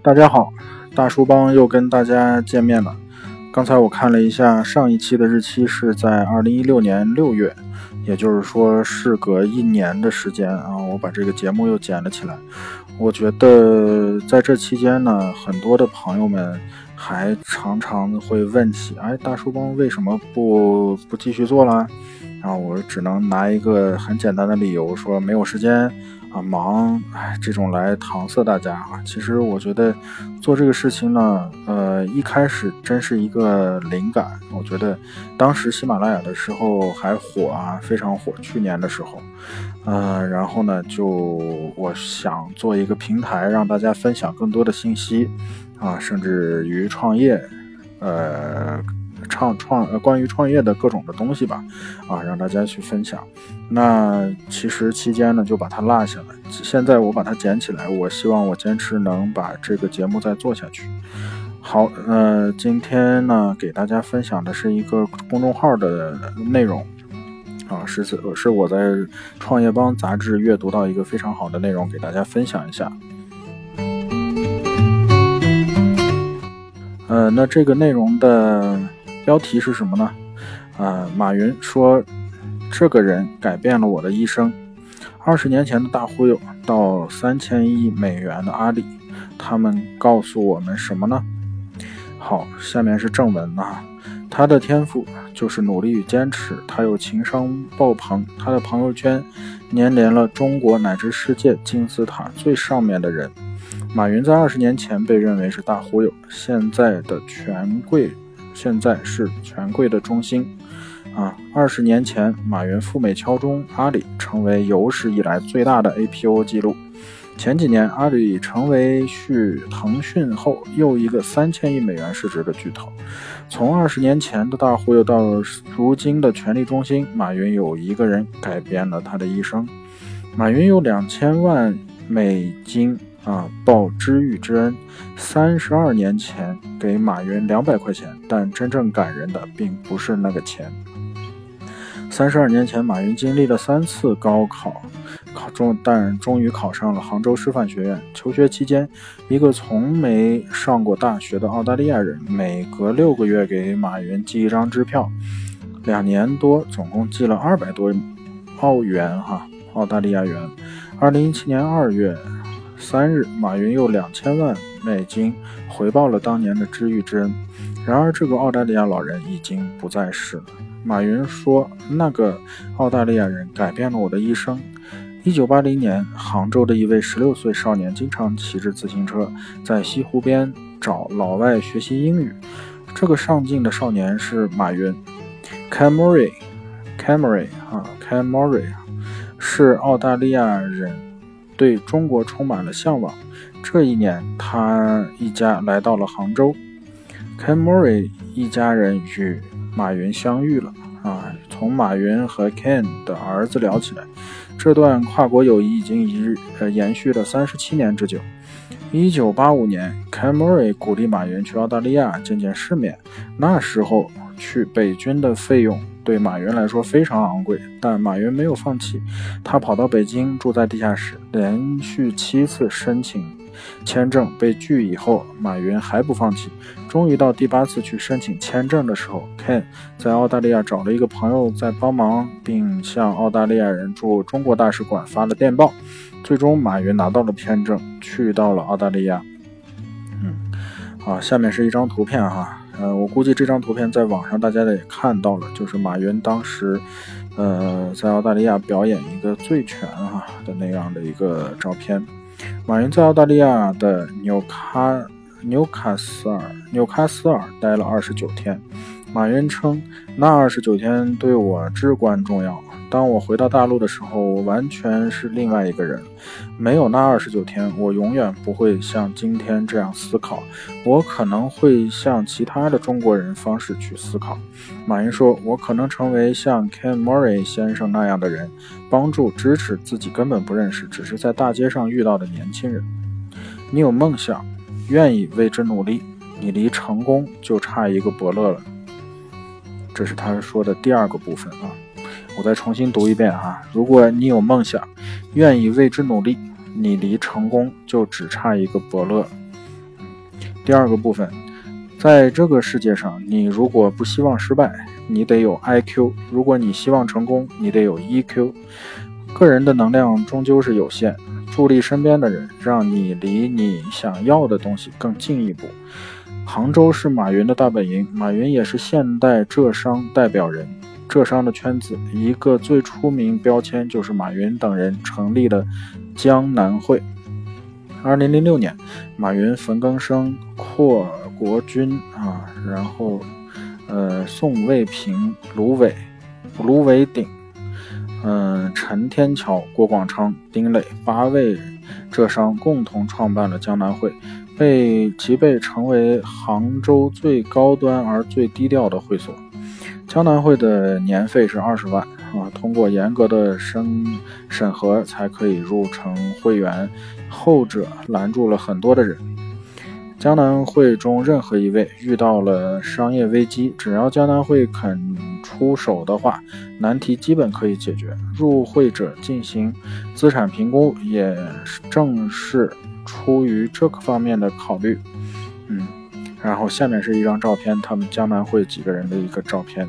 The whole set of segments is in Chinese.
大家好，大叔帮又跟大家见面了。刚才我看了一下上一期的日期是在2016年6月，也就是说事隔一年的时间啊，我把这个节目又剪了起来。我觉得在这期间呢，很多的朋友们还常常会问起，大叔帮为什么不继续做了？然后我只能拿一个很简单的理由说没有时间啊，忙，这种来搪塞大家啊。其实我觉得做这个事情呢，一开始真是一个灵感。我觉得当时喜马拉雅的时候还火啊，非常火，去年的时候，然后呢，就我想做一个平台，让大家分享更多的信息啊，甚至于创业，关于创业的各种的东西吧，啊，让大家去分享。那其实期间呢，就把它落下来。现在我把它捡起来，我希望我坚持能把这个节目再做下去。好，今天呢，给大家分享的是一个公众号的内容。啊，是我在创业帮杂志阅读到一个非常好的内容，给大家分享一下。那这个内容的标题是什么呢？马云说，这个人改变了我的一生。20年前的大忽悠到3000亿美元的阿里，他们告诉我们什么呢？好，下面是正文啊。他的天赋就是努力与坚持，他有情商爆棚，他的朋友圈粘连了中国乃至世界金字塔最上面的人。马云在20年前被认为是大忽悠，现在是权贵的中心啊！20年前，马云赴美敲钟，阿里成为有史以来最大的 IPO 记录。前几年，阿里成为续腾讯后又一个3000亿美元市值的巨头。从20年前的大忽悠到如今的权力中心，马云有一个人改变了他的一生。马云有2000万美金。报知遇之恩。32年前给马云200块钱，但真正感人的并不是那个钱。32年前，马云经历了3次高考，但终于考上了杭州师范学院。求学期间，一个从没上过大学的澳大利亚人每隔6个月给马云寄一张支票，2年多，总共寄了200多澳元澳大利亚元。2017年2月3日，马云用2000万美金回报了当年的知遇之恩。然而，这个澳大利亚老人已经不在世了。马云说：“那个澳大利亚人改变了我的一生。”1980年，杭州的一位16岁少年经常骑着自行车在西湖边找老外学习英语。这个上进的少年是马云。Ken Murray 是澳大利亚人。对中国充满了向往。这一年，他一家来到了杭州。Ken Murray 一家人与马云相遇了啊！从马云和 Ken 的儿子聊起来，这段跨国友谊已经延续了37年之久。1985年， Ken Murray 鼓励马云去澳大利亚见见世面。那时候去北京的费用对马云来说非常昂贵，但马云没有放弃，他跑到北京住在地下室，连续7次申请签证被拒以后，马云还不放弃，终于到第8次去申请签证的时候， Ken 在澳大利亚找了一个朋友在帮忙，并向澳大利亚人驻中国大使馆发了电报，最终马云拿到了签证，去到了澳大利亚。下面是一张图片我估计这张图片在网上大家也看到了，就是马云当时，在澳大利亚表演一个醉拳的那样的一个照片。马云在澳大利亚的纽卡斯尔待了29天。马云称，那29天对我至关重要。当我回到大陆的时候，我完全是另外一个人。没有那29天，我永远不会像今天这样思考，我可能会像其他的中国人方式去思考。马云说，我可能成为像 Ken Murray 先生那样的人，帮助支持自己根本不认识，只是在大街上遇到的年轻人。你有梦想，愿意为之努力，你离成功就差一个伯乐了。这是他说的第2个部分啊。我再重新读一遍啊！如果你有梦想，愿意为之努力，你离成功就只差一个伯乐。第二个部分，在这个世界上，你如果不希望失败，你得有 IQ； 如果你希望成功，你得有 EQ。个人的能量终究是有限，助力身边的人，让你离你想要的东西更进一步。杭州是马云的大本营，马云也是现代浙商代表人。浙商的圈子，一个最出名标签就是马云等人成立的江南会。2006年，马云、冯更生、扩国军然后宋卫平、卢伟鼎、陈天桥、郭广昌、丁磊8位浙商共同创办了江南会，被成为杭州最高端而最低调的会所。江南会的年费是20万通过严格的审核才可以入成会员，后者拦住了很多的人。江南会中任何一位遇到了商业危机，只要江南会肯出手的话，难题基本可以解决。入会者进行资产评估，也正是出于这个方面的考虑。然后下面是一张照片，他们江南会几个人的一个照片。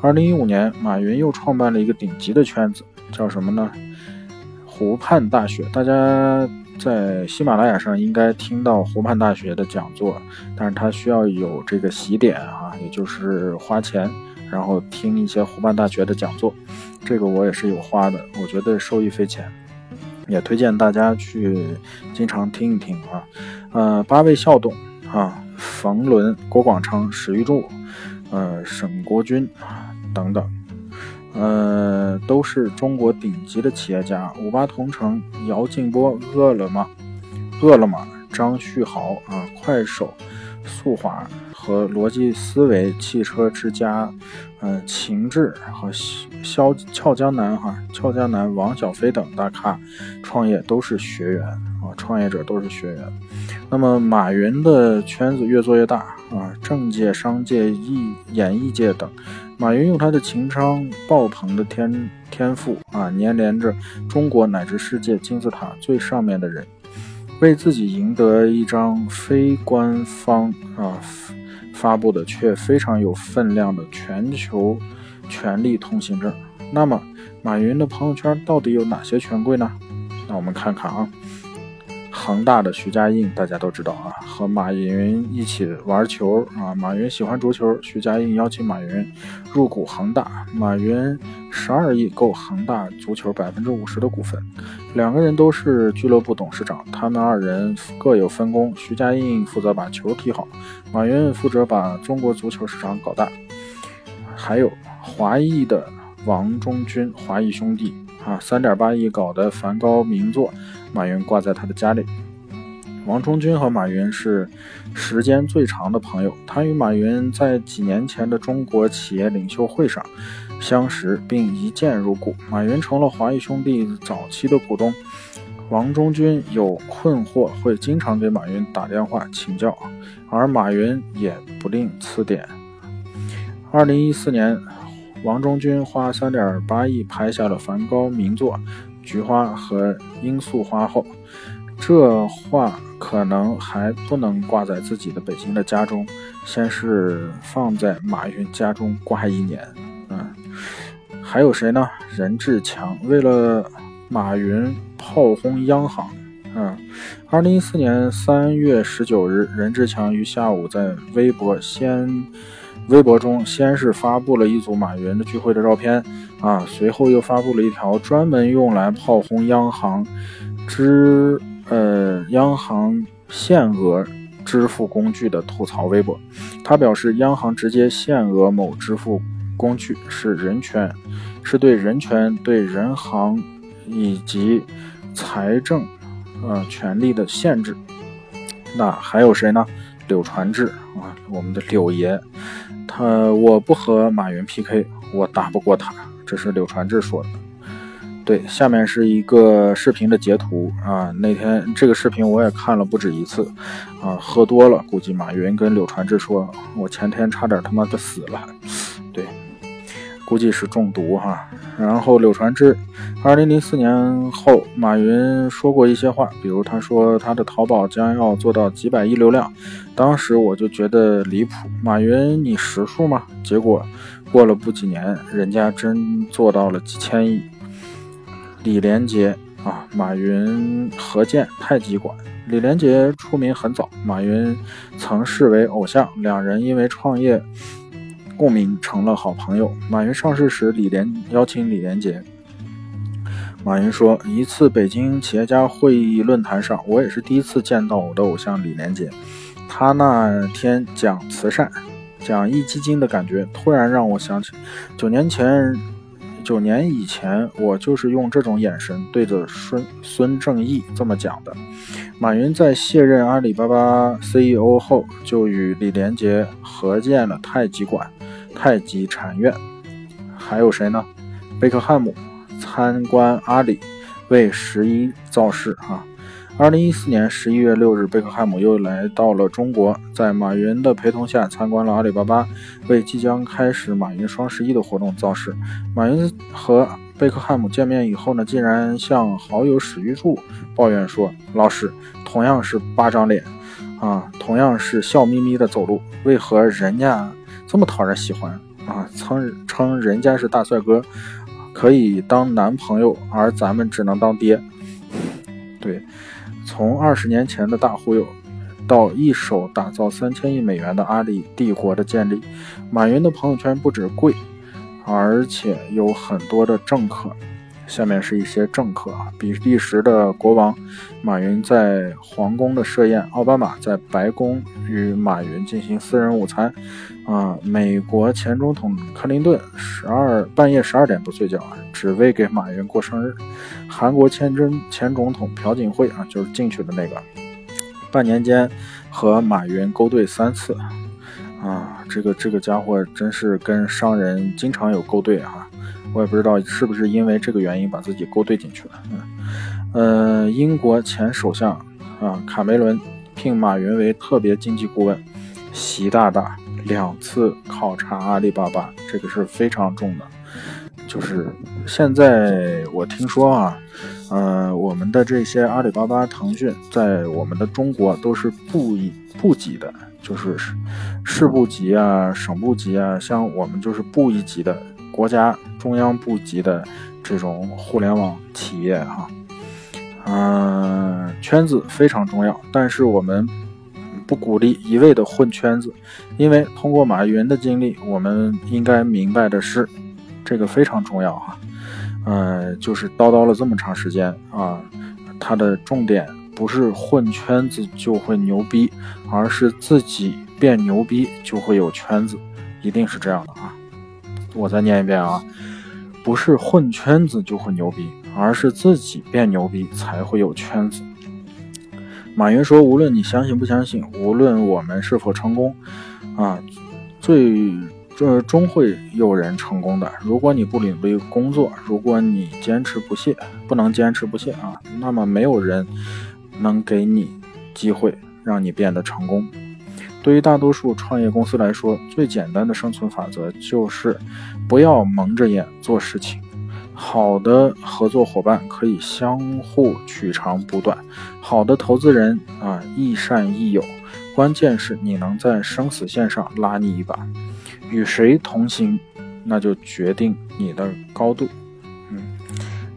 2015年，马云又创办了一个顶级的圈子，叫什么呢？湖畔大学。大家在喜马拉雅上应该听到湖畔大学的讲座，但是它需要有这个喜点也就是花钱，然后听一些湖畔大学的讲座。这个我也是有花的，我觉得受益匪浅。也推荐大家去经常听一听8位校董冯仑、郭广昌、史玉柱、沈国军等等，都是中国顶级的企业家。5·8同城、姚劲波、饿了么、张旭豪快手、速滑和逻辑思维、汽车之家、秦志和俏江南王小飞等大咖创业都是学员创业者都是学员。那么马云的圈子越做越大政界、商界、演艺界等。马云用他的情商爆棚的天赋粘连着中国乃至世界金字塔最上面的人，为自己赢得一张非官方发布的却非常有分量的全球权力通行证。那么马云的朋友圈到底有哪些权贵呢？那我们看看恒大的徐家印大家都知道和马云一起玩球马云喜欢足球，徐家印邀请马云入股恒大，马云12亿购恒大足球50%的股份。两个人都是俱乐部董事长，他们二人各有分工，徐家印负责把球踢好，马云负责把中国足球市场搞大。还有华裔的王中军、华谊兄弟3.8亿搞的梵高名作，马云挂在他的家里。王中军和马云是时间最长的朋友，他与马云在几年前的中国企业领袖会上相识，并一见入股，马云成了华谊兄弟早期的股东。王中军有困惑会经常给马云打电话请教，而马云也不吝此点。2014年，王中军花3.8亿拍下了梵高名作《菊花》和《罂粟花后》，这画可能还不能挂在自己的北京的家中，先是放在马云家中挂1年。还有谁呢？任志强为了马云炮轰央行。2014年3月19日，任志强于下午在微博中先是发布了一组马云的聚会的照片随后又发布了一条专门用来炮轰央行限额支付工具的吐槽微博。他表示，央行直接限额某支付工具是对人权、对人行以及财政权力的限制。那还有谁呢？柳传志我们的柳爷，我不和马云 PK， 我打不过他，这是柳传志说的。对，下面是一个视频的截图那天这个视频我也看了不止一次喝多了，估计马云跟柳传志说，我前天差点他妈的死了。对，估计是中毒哈。然后柳传志2004年后，马云说过一些话，比如他说他的淘宝将要做到几百亿流量，当时我就觉得离谱，马云你实数吗？结果过了不几年，人家真做到了几千亿。李连杰啊，马云何健太极馆。李连杰出名很早，马云曾视为偶像，两人因为创业共鸣成了好朋友。马云上市时，邀请李连杰。马云说，一次北京企业家会议论坛上，我也是第一次见到我的偶像李连杰。他那天讲慈善，讲壹基金的感觉，突然让我想起9年以前我就是用这种眼神对着孙正义这么讲的。马云在卸任阿里巴巴 CEO 后，就与李连杰合建了太极馆、太极禅院。还有谁呢？贝克汉姆参观阿里，为11造势啊。2014年11月6日，贝克汉姆又来到了中国，在马云的陪同下参观了阿里巴巴，为即将开始马云双十一的活动造势。马云和贝克汉姆见面以后呢，竟然向好友史玉柱抱怨说，老史，同样是巴掌脸啊，同样是笑眯眯的走路，为何人家这么讨人喜欢啊？称人家是大帅哥，可以当男朋友，而咱们只能当爹。对，从20年前的大忽悠到一手打造3000亿美元的阿里帝国的建立，马云的朋友圈不止贵，而且有很多的政客。下面是一些政客啊，比利时的国王，马云在皇宫的设宴，奥巴马在白宫与马云进行私人午餐啊，美国前总统克林顿半夜12点不睡觉啊，只为给马云过生日。韩国前总统朴槿惠啊，就是进去的那个，半年间和马云勾兑3次啊，这个家伙真是跟商人经常有勾兑啊。我也不知道是不是因为这个原因把自己勾兑进去了。英国前首相啊卡梅伦聘马云为特别经济顾问。习大大2次考察阿里巴巴，这个是非常重的。就是现在我听说啊，我们的这些阿里巴巴、腾讯在我们的中国都是部级的，就是市部级啊、省部级啊，像我们就是部一级的。国家中央部级的这种互联网企业哈，圈子非常重要，但是我们不鼓励一味的混圈子，因为通过马云的经历，我们应该明白的是，这个非常重要哈。就是叨叨了这么长时间啊，它的重点不是混圈子就会牛逼，而是自己变牛逼就会有圈子，一定是这样的啊。我再念一遍啊，不是混圈子就会牛逼，而是自己变牛逼才会有圈子。马云说，无论你相信不相信，无论我们是否成功啊，终会有人成功的。如果你不努力工作，如果你不能坚持不懈啊，那么没有人能给你机会让你变得成功。对于大多数创业公司来说，最简单的生存法则就是不要蒙着眼做事情。好的合作伙伴可以相互取长补短，好的投资人啊亦善亦友，关键是你能在生死线上拉你一把。与谁同行，那就决定你的高度。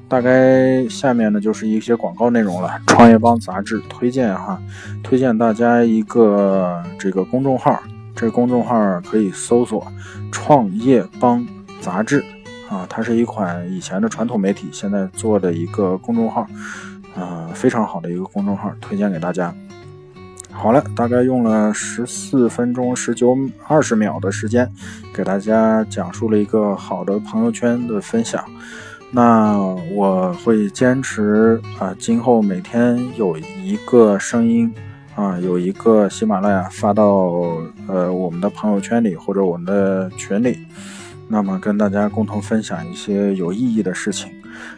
大概下面呢就是一些广告内容了。创业邦杂志推荐大家一个这个公众号，这个公众号可以搜索创业邦杂志啊，它是一款以前的传统媒体现在做的一个公众号啊，非常好的一个公众号，推荐给大家。好了，大概用了14分钟、20秒的时间，给大家讲述了一个好的朋友圈的分享。那我会坚持啊，今后每天有一个声音啊，有一个喜马拉雅发到我们的朋友圈里或者我们的群里，那么跟大家共同分享一些有意义的事情。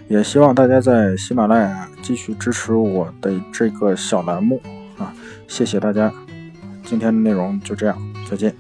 也希望大家在喜马拉雅继续支持我的这个小栏目啊，谢谢大家。今天的内容就这样，再见。